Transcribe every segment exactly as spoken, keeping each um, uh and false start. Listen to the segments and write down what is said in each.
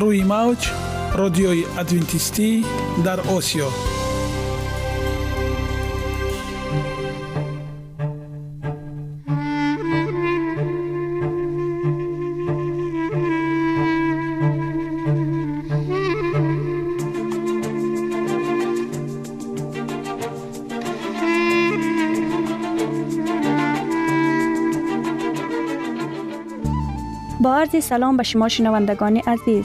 روی موج رادیوی ادوینتیستی در آسیا. با عرض سلام به شما شنوندگان عزیز.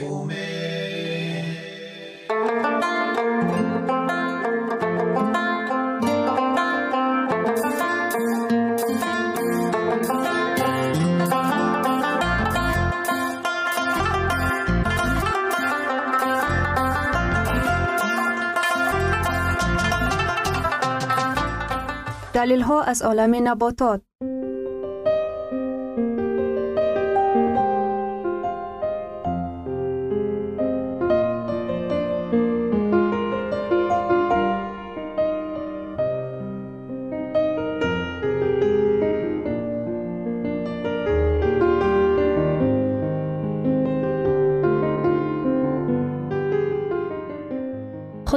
امید. دلیل ها از عالم نباتات.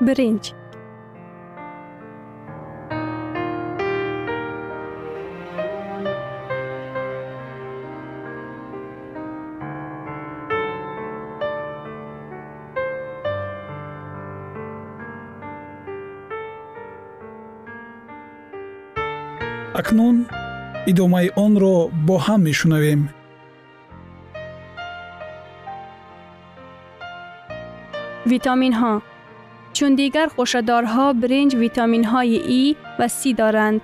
برنج. اکنون ادامه آن را با هم میشنویم. ویتامین ها. چون دیگر خوشه‌دارها برنج ویتامین های ای و سی دارند.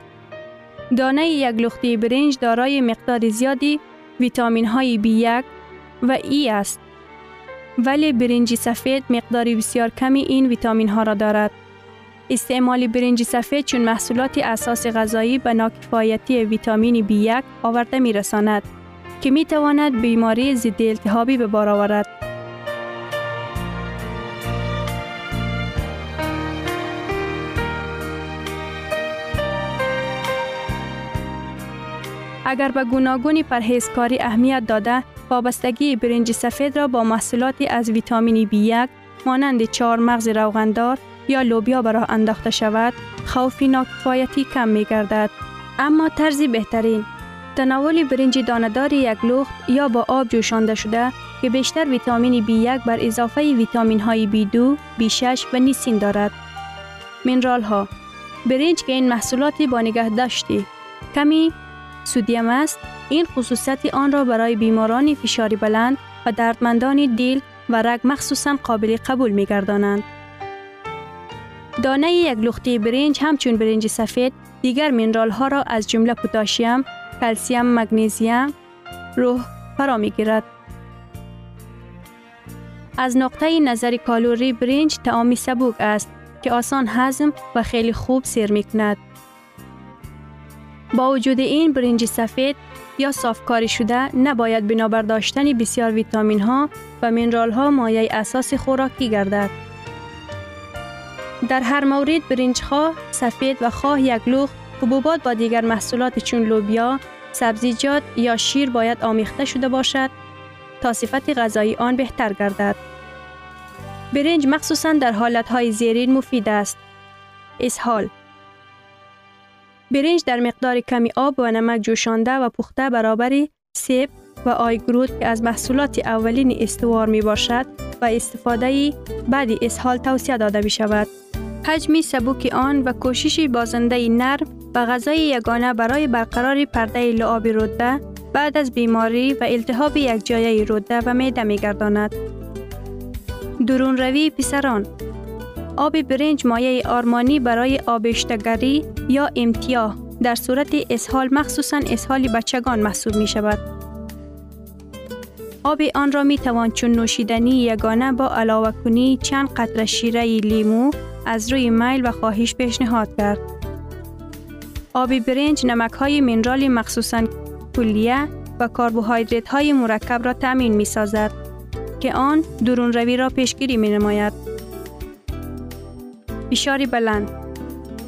دانه یک لختی برنج دارای مقدار زیادی ویتامین های بی یک و ای است. ولی برنج سفید مقدار بسیار کمی این ویتامین ها را دارد. استعمال برنج سفید چون محصولات اساس غذایی به ناکفایتی ویتامین بی یک آورده می رساند که می تواند بیماری ضد التهابی به بار آورد. اگر به گوناگون پرهیزکاری اهمیت داده، وابستگی برنج سفید را با محصولاتی از ویتامین بی یک مانند چهارمغز روغندار یا لوبیا به راه انداخته شود، خوف ناکفایتی کم می گردد. اما طرز بهترین تناول برنج دانه‌دار یک لخت یا با آب جوشانده شده که بیشتر ویتامین بی یک بر اضافه ویتامین‌های بی دو، بی شش و نیسین دارد. منرال‌ها: برنج که این محصولات با نگهداشتی کمی سودیم است، این خصوصیت آن را برای بیماران فشار بلند و دردمندان دل و رگ مخصوصاً قابل قبول می‌گردانند. دانه یک لختی برنج همچون برنج سفید دیگر منرال‌ها را از جمله پتاسیم، کلسیم، مگنیزیم، روح فرا می‌گیرد. از نقطه نظر کالوری برنج طعامی سبک است که آسان هضم و خیلی خوب سیر می‌کند. با وجود این برنج سفید یا صافکاری شده نباید بنابر داشتن بسیار ویتامین ها و منرال ها مایه اساس خوراکی گردد. در هر مورد برنج خواه سفید و خواه یک لخت حبوبات با دیگر محصولات چون لوبیا، سبزیجات یا شیر باید آمیخته شده باشد تا صفت غذایی آن بهتر گردد. برنج مخصوصاً در حالتهای زیرین مفید است. اسهال: برنج در مقدار کمی آب و نمک جوشانده و پخته برابر سیب و آیگرود که از محصولات اولین استوار می باشد و استفاده بعد اسهال توصیه داده می شود. حجم سبک آن و کوشش بازنده نرم و غذای یگانه برای برقرار پرده لعاب روده بعد از بیماری و التهاب یکجایی روده و معده می گرداند. درون روی پسران: آب برنج مایه آرمانی برای آبشتگری یا امتیاح در صورت اسهال مخصوصاً اسهال بچگان محسوب می شود. آب آن را می توان چون نوشیدنی یگانه با علاوه کنی چند قطره شیره لیمو از روی میل و خواهش پیشنهاد کرد. آب برنج نمک های منرال مخصوصاً کلیه و کربوهیدرات های مرکب را تامین می سازد که آن درون روی را پیشگیری می نماید. فشار بلند: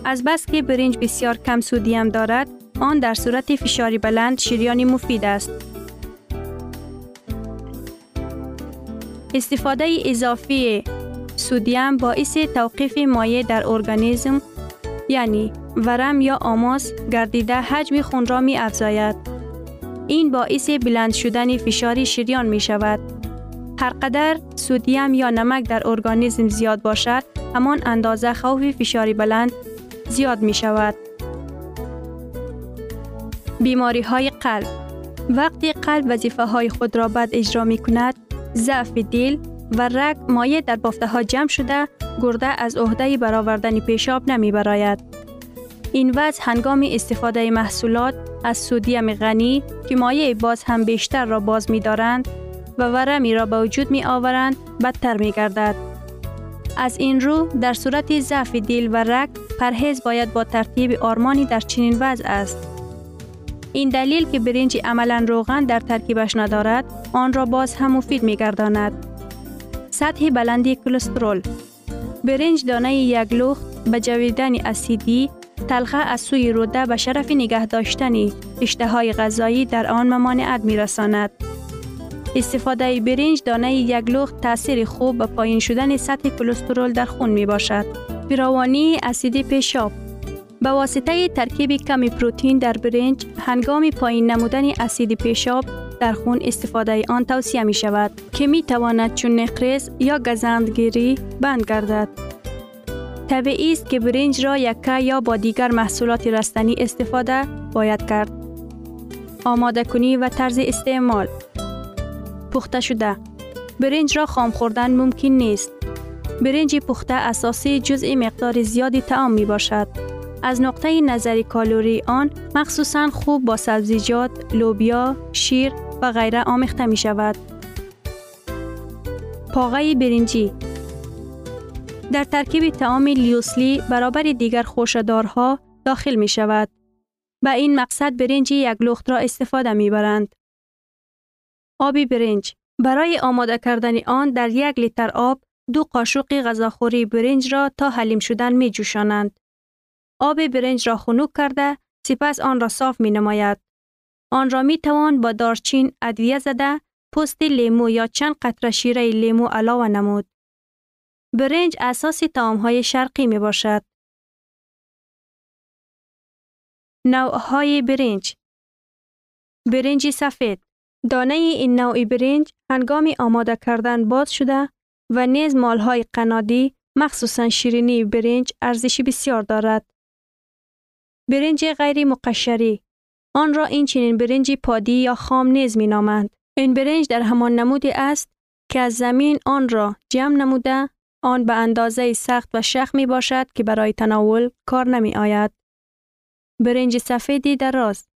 از بس که برنج بسیار کم سودیم دارد، آن در صورت فشار بلند شیریان مفید است. استفاده اضافی سودیم باعث توقیف مایع در ارگانیسم یعنی ورم یا آماس گردیده حجم خون را می افزاید. این باعث بلند شدن فشار شریان می شود. هر قدر سودیم یا نمک در ارگانیسم زیاد باشد، همان اندازه خوف فشار بلند زیاد می شود. بیماری های قلب: وقتی قلب وظیفه های خود را بد اجرا می کند، ضعف دل و رگ مایع در بافته ها جمع شده گرده از عهده برآوردن پیشاب نمی براید. این وضع هنگام استفاده محصولات از سودیم غنی که مایع باز هم بیشتر را باز می دارند و ورمی را به وجود می آورند بدتر می گردد. از این رو در صورت ضعف دل و رگ پرهیز باید با ترتیب آرمانی در چنین وضع است. این دلیل که برنج عملا روغن در ترکیبش ندارد آن را باز هم مفید می گرداند. سطح بلندی کلسترول: برنج دانه یک لخت به جویدن اسیدی تلخه از سوی روده به شرف نگه داشتن اشتهای غذایی در آن ممانعت می رساند. استفاده برنج دانه یک لخت تاثیر خوب به پایین شدن سطح کلسترول در خون می باشد. فراوانی اسید پیشاب: به واسطه ترکیب کم پروتئین در برنج هنگام پایین نمودن اسید پیشاب در خون استفاده آن توصیه می شود که می تواند چون نقرس یا گزندگیری بند گردد. طبیعی است که برنج را یکه یا با دیگر محصولات رستنی استفاده باید کرد. آماده کنی و طرز استعمال: پخته شده: برنج را خام خوردن ممکن نیست. برنج پخته اساسی جزء مقدار زیادی طعام می باشد. از نقطه نظر کالری آن مخصوصاً خوب با سبزیجات، لوبیا، شیر و غیره آمیخته می شود. پاغه برنجی: در ترکیب طعام لیوسلی برابر دیگر خوشه‌دارها داخل می شود. به این مقصد برنج یک لخت را استفاده می برند. آب برنج: برای آماده کردن آن در یک لیتر آب دو قاشق غذاخوری برنج را تا حلیم شدن می جوشانند. آب برنج را خنک کرده سپس آن را صاف می نماید. آن را می توان با دارچین ادویه زده پوست لیمو یا چند قطره شیره لیمو علاوه نمود. برنج اساس طعام‌های شرقی می باشد. نوع‌های برنج: برنج سفید. دانه این نوع برنج هنگام آماده کردن باز شده و نیز مالهای قنادی مخصوصا شیرینی برنج ارزشی بسیار دارد. برنج غیر مقشری، آن را این چنین برنج پادی یا خام نیز می نامند. این برنج در همان نمودی است که از زمین آن را جمع نموده، آن به اندازه سخت و شخم می باشد که برای تناول کار نمی آید. برنج سفیدی دراز،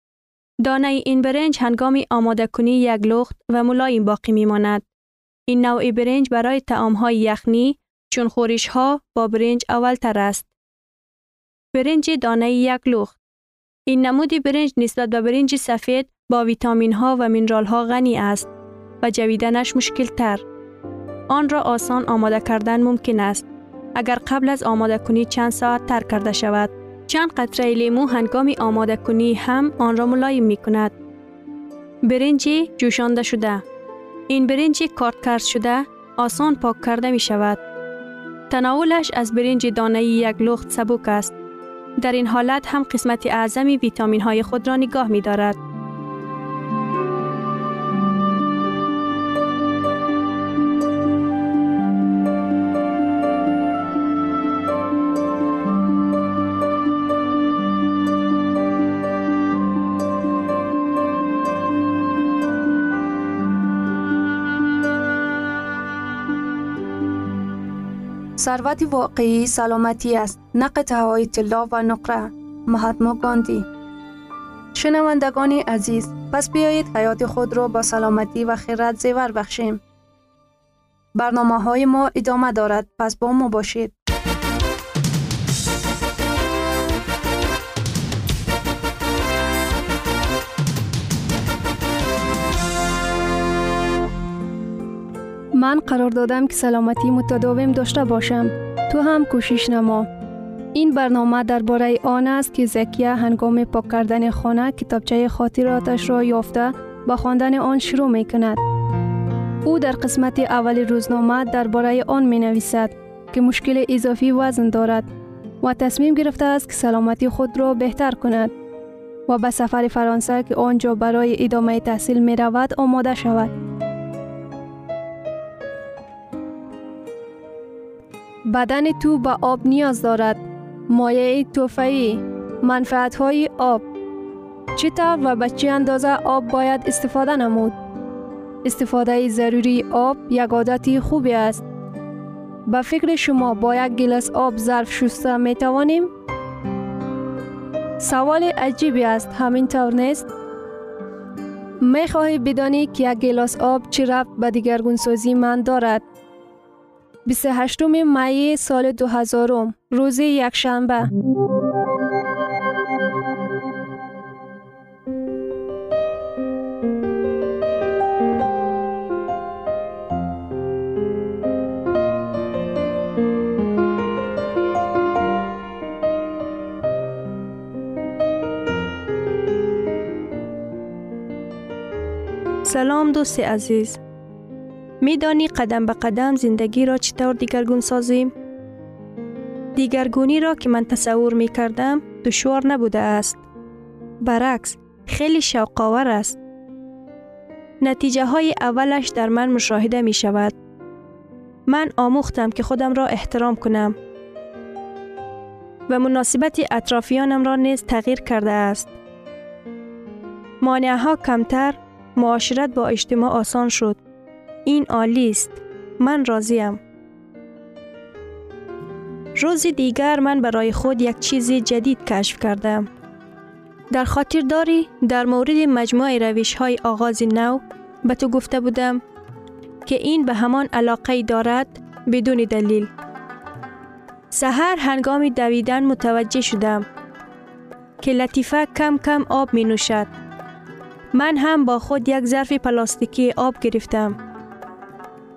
دانه این برنج هنگام آماده کنی یک لخت و ملایم باقی می ماند. این نوع برنج برای طعام‌های یخنی چون خورش ها با برنج اول تر است. برنج دانه یک لخت، این نمودی برنج نسبت به برنج سفید با ویتامین ها و مینرال ها غنی است و جویدنش مشکل تر. آن را آسان آماده کردن ممکن است اگر قبل از آماده کنی چند ساعت تر کرده شود. چند قطره لیمو هنگام آماده کنی هم آن را ملایم می کند. برنج جوشانده شده، این برنج کارد کرد شده آسان پاک کرده می شود. تناولش از برنج دانه یک لخت سبک است. در این حالت هم قسمت اعظم ویتامین های خود را نگاه می دارد. ثروت واقعی سلامتی است، نه قطعه‌های طلا و نقره. مهاتما گاندی. شنوندگان عزیز، پس بیایید حیات خود را با سلامتی و خیرات زیور بخشیم. برنامه‌های ما ادامه دارد، پس با ما باشید. من قرار دادم که سلامتی متداوم داشته باشم، تو هم کوشش نما. این برنامه درباره آن است که زکیه هنگام پاک کردن خانه کتابچه خاطراتش را یافته به خواندن آن شروع می کند. او در قسمت اول روزنامه درباره آن می نویسد که مشکل اضافی وزن دارد و تصمیم گرفته است که سلامتی خود را بهتر کند و به سفر فرانسه که آنجا برای ادامه تحصیل می رود آماده شود. بدن تو به آب نیاز دارد. مایع توفایی، منفعت‌های آب. چطور و به چه اندازه آب باید استفاده نمود؟ استفاده ضروری آب یک عادت خوبی است. به فکر شما با یک گلاس آب ظرف شسته می توانیم؟ سوال عجیبی است، همین طور نیست؟ می خواهی بدانی که یک گلاس آب چه ربط به دگرگون‌سازی من دارد؟ بیست و هشتم می سال دو هزار روز یک شنبه. سلام دوست عزیز. میدانی قدم به قدم زندگی را چطور دیگرگون سازیم؟ دیگرگونی را که من تصور می کردم دشوار نبوده است. برعکس، خیلی شوق‌آور است. نتیجه های اولش در من مشاهده می شود. من آموختم که خودم را احترام کنم و مناسبت اطرافیانم را نیز تغییر کرده است. مانع‌ها کمتر، معاشرت با اجتماع آسان شد. این عالی است. من راضیم. روز دیگر من برای خود یک چیز جدید کشف کردم. در خاطر داری در مورد مجموعه روش‌های آغاز نو به تو گفته بودم که این به همان علاقه دارد بدون دلیل. سحر هنگام دویدن متوجه شدم که لطیفه کم کم آب می نوشد. من هم با خود یک ظرف پلاستیکی آب گرفتم.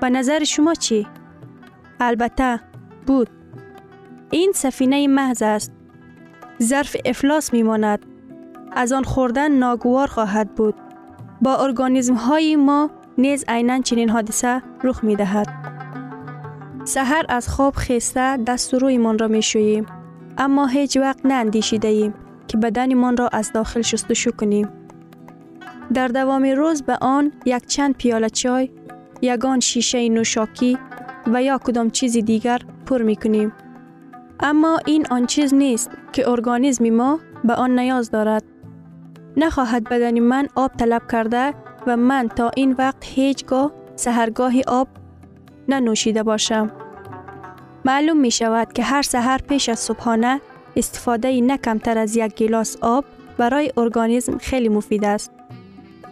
به نظر شما چی؟ البته بود. این سفینه محض است. ظرف افلاس میماند. از آن خوردن ناگوار خواهد بود. با ارگانیسم های ما نیز عیناً چنین حادثه رخ می دهد. سحر از خواب خسته دست و رویمان را می شوییم. اما هیچ وقت ناندیشیده ایم که بدنمان را از داخل شستشو کنیم. در دوام روز به آن یک چند پیاله چای، یگان شیشه نوشاکی و یا کدام چیزی دیگر پر می کنیم. اما این آن چیز نیست که ارگانیسم ما به آن نیاز دارد. نخواهد بدن من آب طلب کرده و من تا این وقت هیچگاه سحرگاهی آب ننوشیده باشم. معلوم می شود که هر سحر پیش از صبحانه استفاده نه کمتر از یک گیلاس آب برای ارگانیسم خیلی مفید است.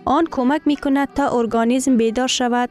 آن کمک می کند تا ارگانیسم بیدار شود.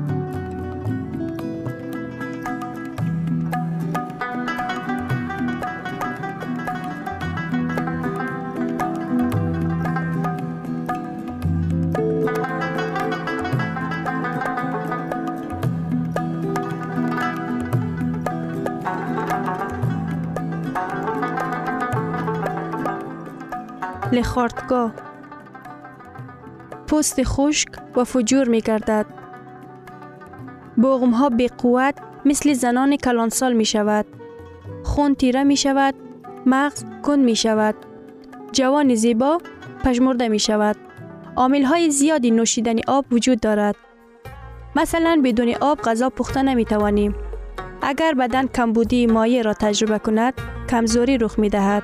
لخارتگاه پوست خشک و فجور می گردد. بغمها بی قوت مثل زنان کلانسال می شود. خون تیره می شود. مغز کند می شود. جوان زیبا پژمرده می شود. عامل های زیادی نوشیدن آب وجود دارد. مثلا بدون آب غذا پخته نمی توانیم. اگر بدن کمبودی مایع را تجربه کند، کمزوری رخ می دهد.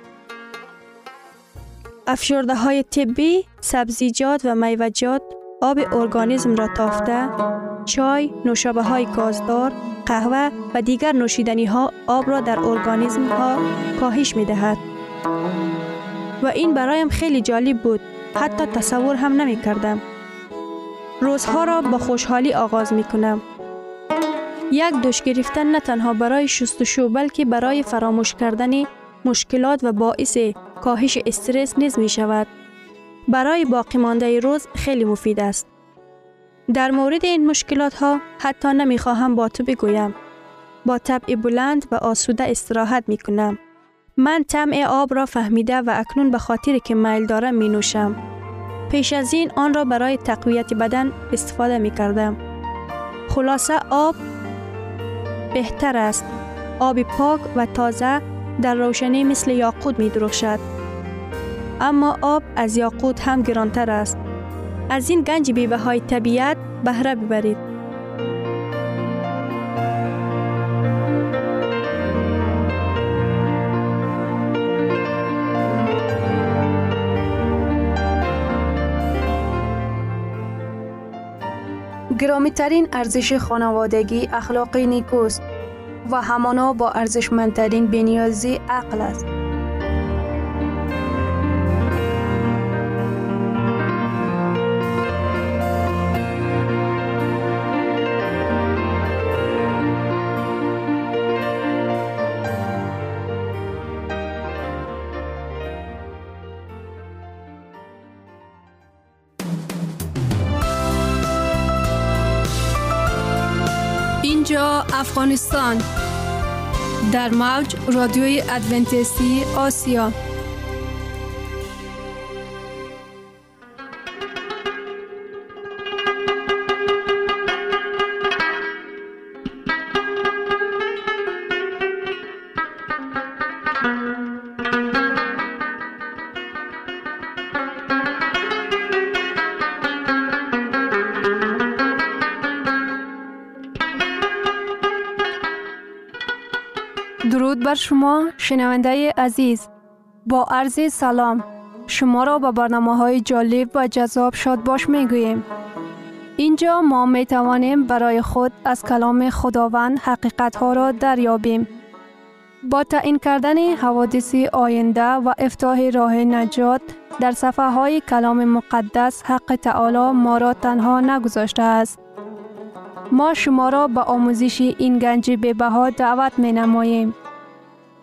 افشرده های طبی، سبزیجات و میوه‌جات آب ارگانیسم را تافته، چای، نوشابه های گازدار، قهوه و دیگر نوشیدنی ها آب را در ارگانیسم ها کاهش می دهد. و این برایم خیلی جالب بود، حتی تصور هم نمی کردم. روزها را با خوشحالی آغاز می کنم. یک دوش گرفتن نه تنها برای شستشو بلکه برای فراموش کردن مشکلات و باعث کاهش استرس نیز می شود. برای باقی مانده روز خیلی مفید است. در مورد این مشکلات ها حتی نمی خواهم با تو بگویم. با طبع بلند و آسوده استراحت می کنم. من طعم آب را فهمیده و اکنون به خاطر که میل دارم می نوشم. پیش از این آن را برای تقویت بدن استفاده می کردم. خلاصه آب بهتر است. آب پاک و تازه در روشنی مثل یاقوت می درخشد. اما آب از یاقوت هم گرانتر است. از این گنج بیوه های طبیعت بهره ببرید. گرامی ترین ارزش خانوادگی اخلاق نیکوست و همانا با ارزشمندترین بنیازی عقل است. اینجا افغانستان در موج رادیوی ادونتیستی آسیا. درود بر شما شنونده عزیز، با عرض سلام شما را به برنامه‌های جالب و جذاب شادباش می‌گوییم. اینجا ما می‌توانیم برای خود از کلام خداوند حقیقت‌ها را دریابیم. با تعیین کردن حوادث آینده و افتتاح راه نجات در صفحه‌های کلام مقدس، حق تعالی ما را تنها نگذاشته است. ما شما را به آموزش این گنج بی‌بها دعوت می‌نماییم.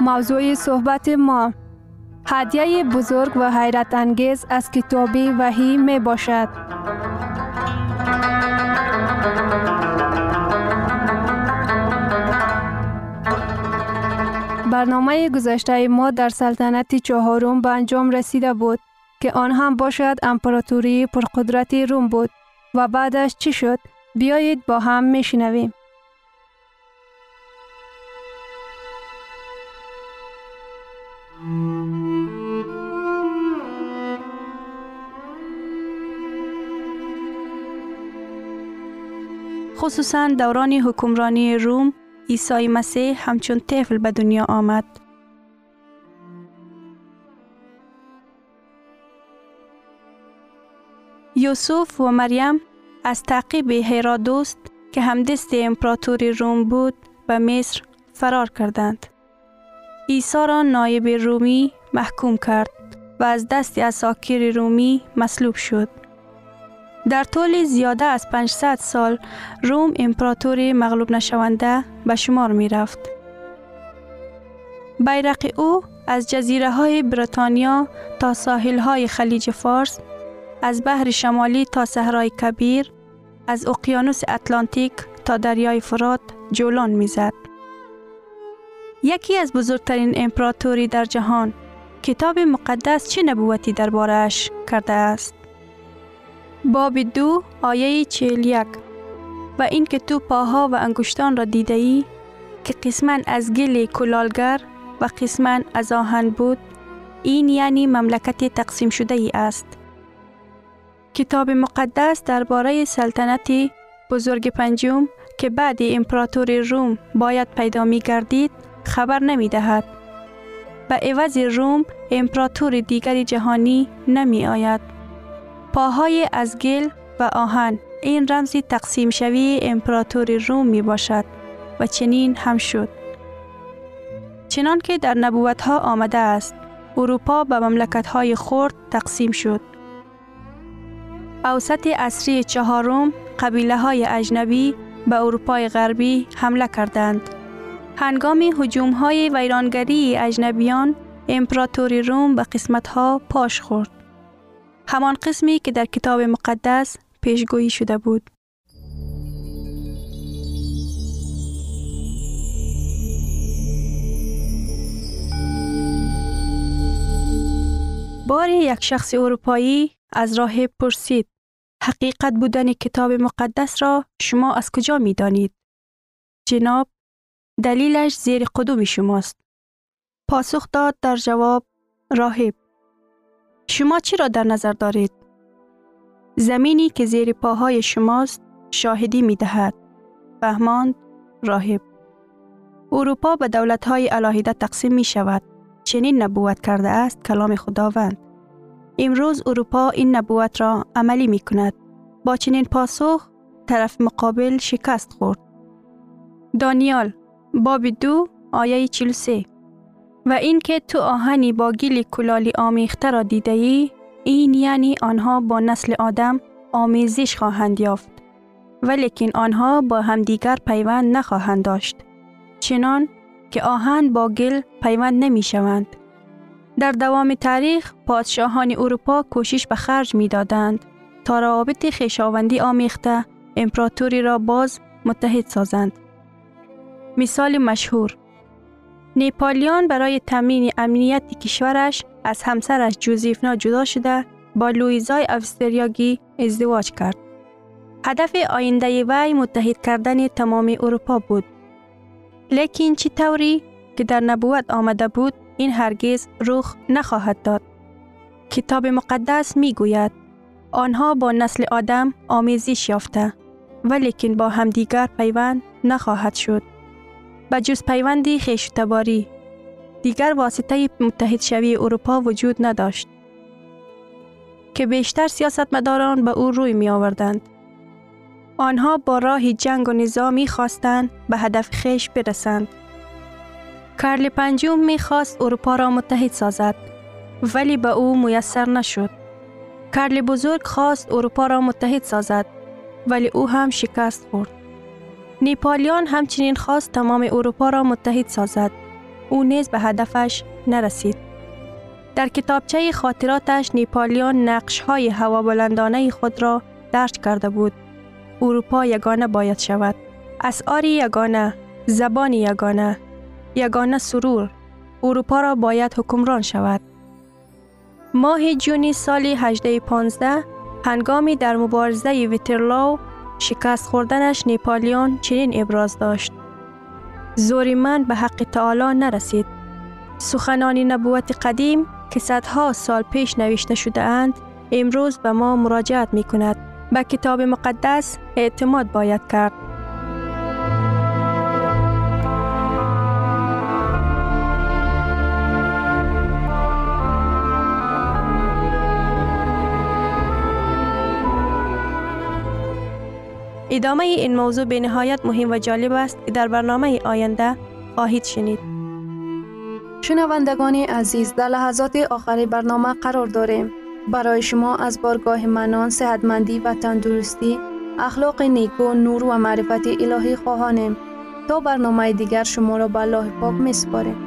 موضوع صحبت ما هدیه بزرگ و حیرت انگیز از کتاب وحی می باشد. برنامه گذشته ما در سلطنت چهارم به انجام رسیده بود که آن هم باشد امپراتوری پرقدرت روم بود و بعدش چی شد؟ بیایید با هم میشنویم. خصوصاً دوران حکمرانی روم، عیسی مسیح همچون طفل به دنیا آمد. یوسف و مریم از تعقیب هرودوس که همدست امپراتور روم بود به مصر فرار کردند. عیسی را نایب رومی محکوم کرد و از دست اساکیر رومی مصلوب شد. در طول زیاده از پانصد سال روم امپراتور مغلوب نشونده به شمار می رفت. بیرق او از جزیره های بریتانیا تا ساحل های خلیج فارس، از بحر شمالی تا صحرای کبیر، از اقیانوس اتلانتیک تا دریای فرات جولان میزد. یکی از بزرگترین امپراتوری در جهان، کتاب مقدس چه نبوتی درباره اش کرده است؟ باب دو آیه چهل و یک: و این که تو پاها و انگشتان را دیده ای که قسماً از گل کلالگر و قسماً از آهن بود، این یعنی مملکت تقسیم شده ای است. کتاب مقدس درباره سلطنت بزرگ پنجم که بعد امپراتور روم باید پیدا می گردید خبر نمی دهد. به عوض روم امپراتور دیگر جهانی نمی آید. پاهای از گل و آهن، این رمزی تقسیم شوی امپراتور روم می باشد و چنین هم شد. چنان که در نبوت ها آمده است، اروپا به مملکت های خرد تقسیم شد. اوسط عصری چهارم قبیله های اجنبی به اروپای غربی حمله کردند. هنگام هجوم های ویرانگری اجنبیان، امپراتوری روم به قسمت ها پاش خورد. همان قسمی که در کتاب مقدس پیشگویی شده بود. باری یک شخص اروپایی از راهب پرسید: حقیقت بودن کتاب مقدس را شما از کجا می دانید؟ جناب: دلیلش زیر قدم شماست. پاسخ داد در جواب راهب: شما چی را در نظر دارید؟ زمینی که زیر پاهای شماست شاهدی می دهد. فهماند راهب. اروپا به دولت‌های علاهیده تقسیم می شود. چنین نبوت کرده است کلام خداوند. امروز اروپا این نبوت را عملی می کند. با چنین پاسخ طرف مقابل شکست خورد. دانیال باب دو آیه چهل و سه: و این که تو آهنی با گل کلالی آمیخته را دیده ای، این یعنی آنها با نسل آدم آمیزش خواهند یافت، ولیکن آنها با همدیگر پیوند نخواهند داشت، چنان که آهن با گل پیوند نمی شوند. در دوام تاریخ پادشاهان اروپا کوشش به خرج می دادند تا روابط خویشاوندی آمیخته امپراتوری را باز متحد سازند. مثال مشهور: نپالیان برای تامین امنیت کشورش از همسرش جوزیفنا جدا شده با لوئیزای آوستریایی ازدواج کرد. هدف آینده وی متحد کردن تمام اروپا بود. لیکن چه طوری که در نبوت آمده بود این هرگز رخ نخواهد داد. کتاب مقدس می گوید آنها با نسل آدم آمیزش یافته، ولیکن با همدیگر پیوند نخواهد شد، بجز پیوندی خویشتباری. دیگر واسطه متحد شوی اروپا وجود نداشت که بیشتر سیاستمداران به او روی می آوردند. آنها با راه جنگ و نظامی خواستند به هدف خویش برسند. کارل پنجم می خواست اروپا را متحد سازد، ولی به او میسر نشد. کارل بزرگ خواست اروپا را متحد سازد، ولی او هم شکست خورد. نپالیان همچنین خواست تمام اروپا را متحد سازد. او نیز به هدفش نرسید. در کتابچه خاطراتش نپالیان نقش‌های هوابلندانه خود را درج کرده بود. اروپا یگانه باید شود. اسعار یگانه، زبان یگانه، یگانه سرور. اروپا را باید حکمران شود. ماه جون سال هجده پانزده، هنگامی در مبارزه ویترلو شکست خوردنش نپالیون چنین ابراز داشت: زور من به حق تعالی نرسید. سخنان نبوت قدیم که صدها سال پیش نوشته شده اند امروز به ما مراجعت می کند. به کتاب مقدس اعتماد باید کرد. ادامه این موضوع به نهایت مهم و جالب است که در برنامه آینده خواهید شنید. شنوندگان عزیز، در لحظات آخر برنامه قرار داریم. برای شما از بارگاه منان، صحتمندی و تندرستی، اخلاق نیکو، نور و معرفت الهی خواهانیم. تا برنامه دیگر شما را به الله پاک می‌سپاریم.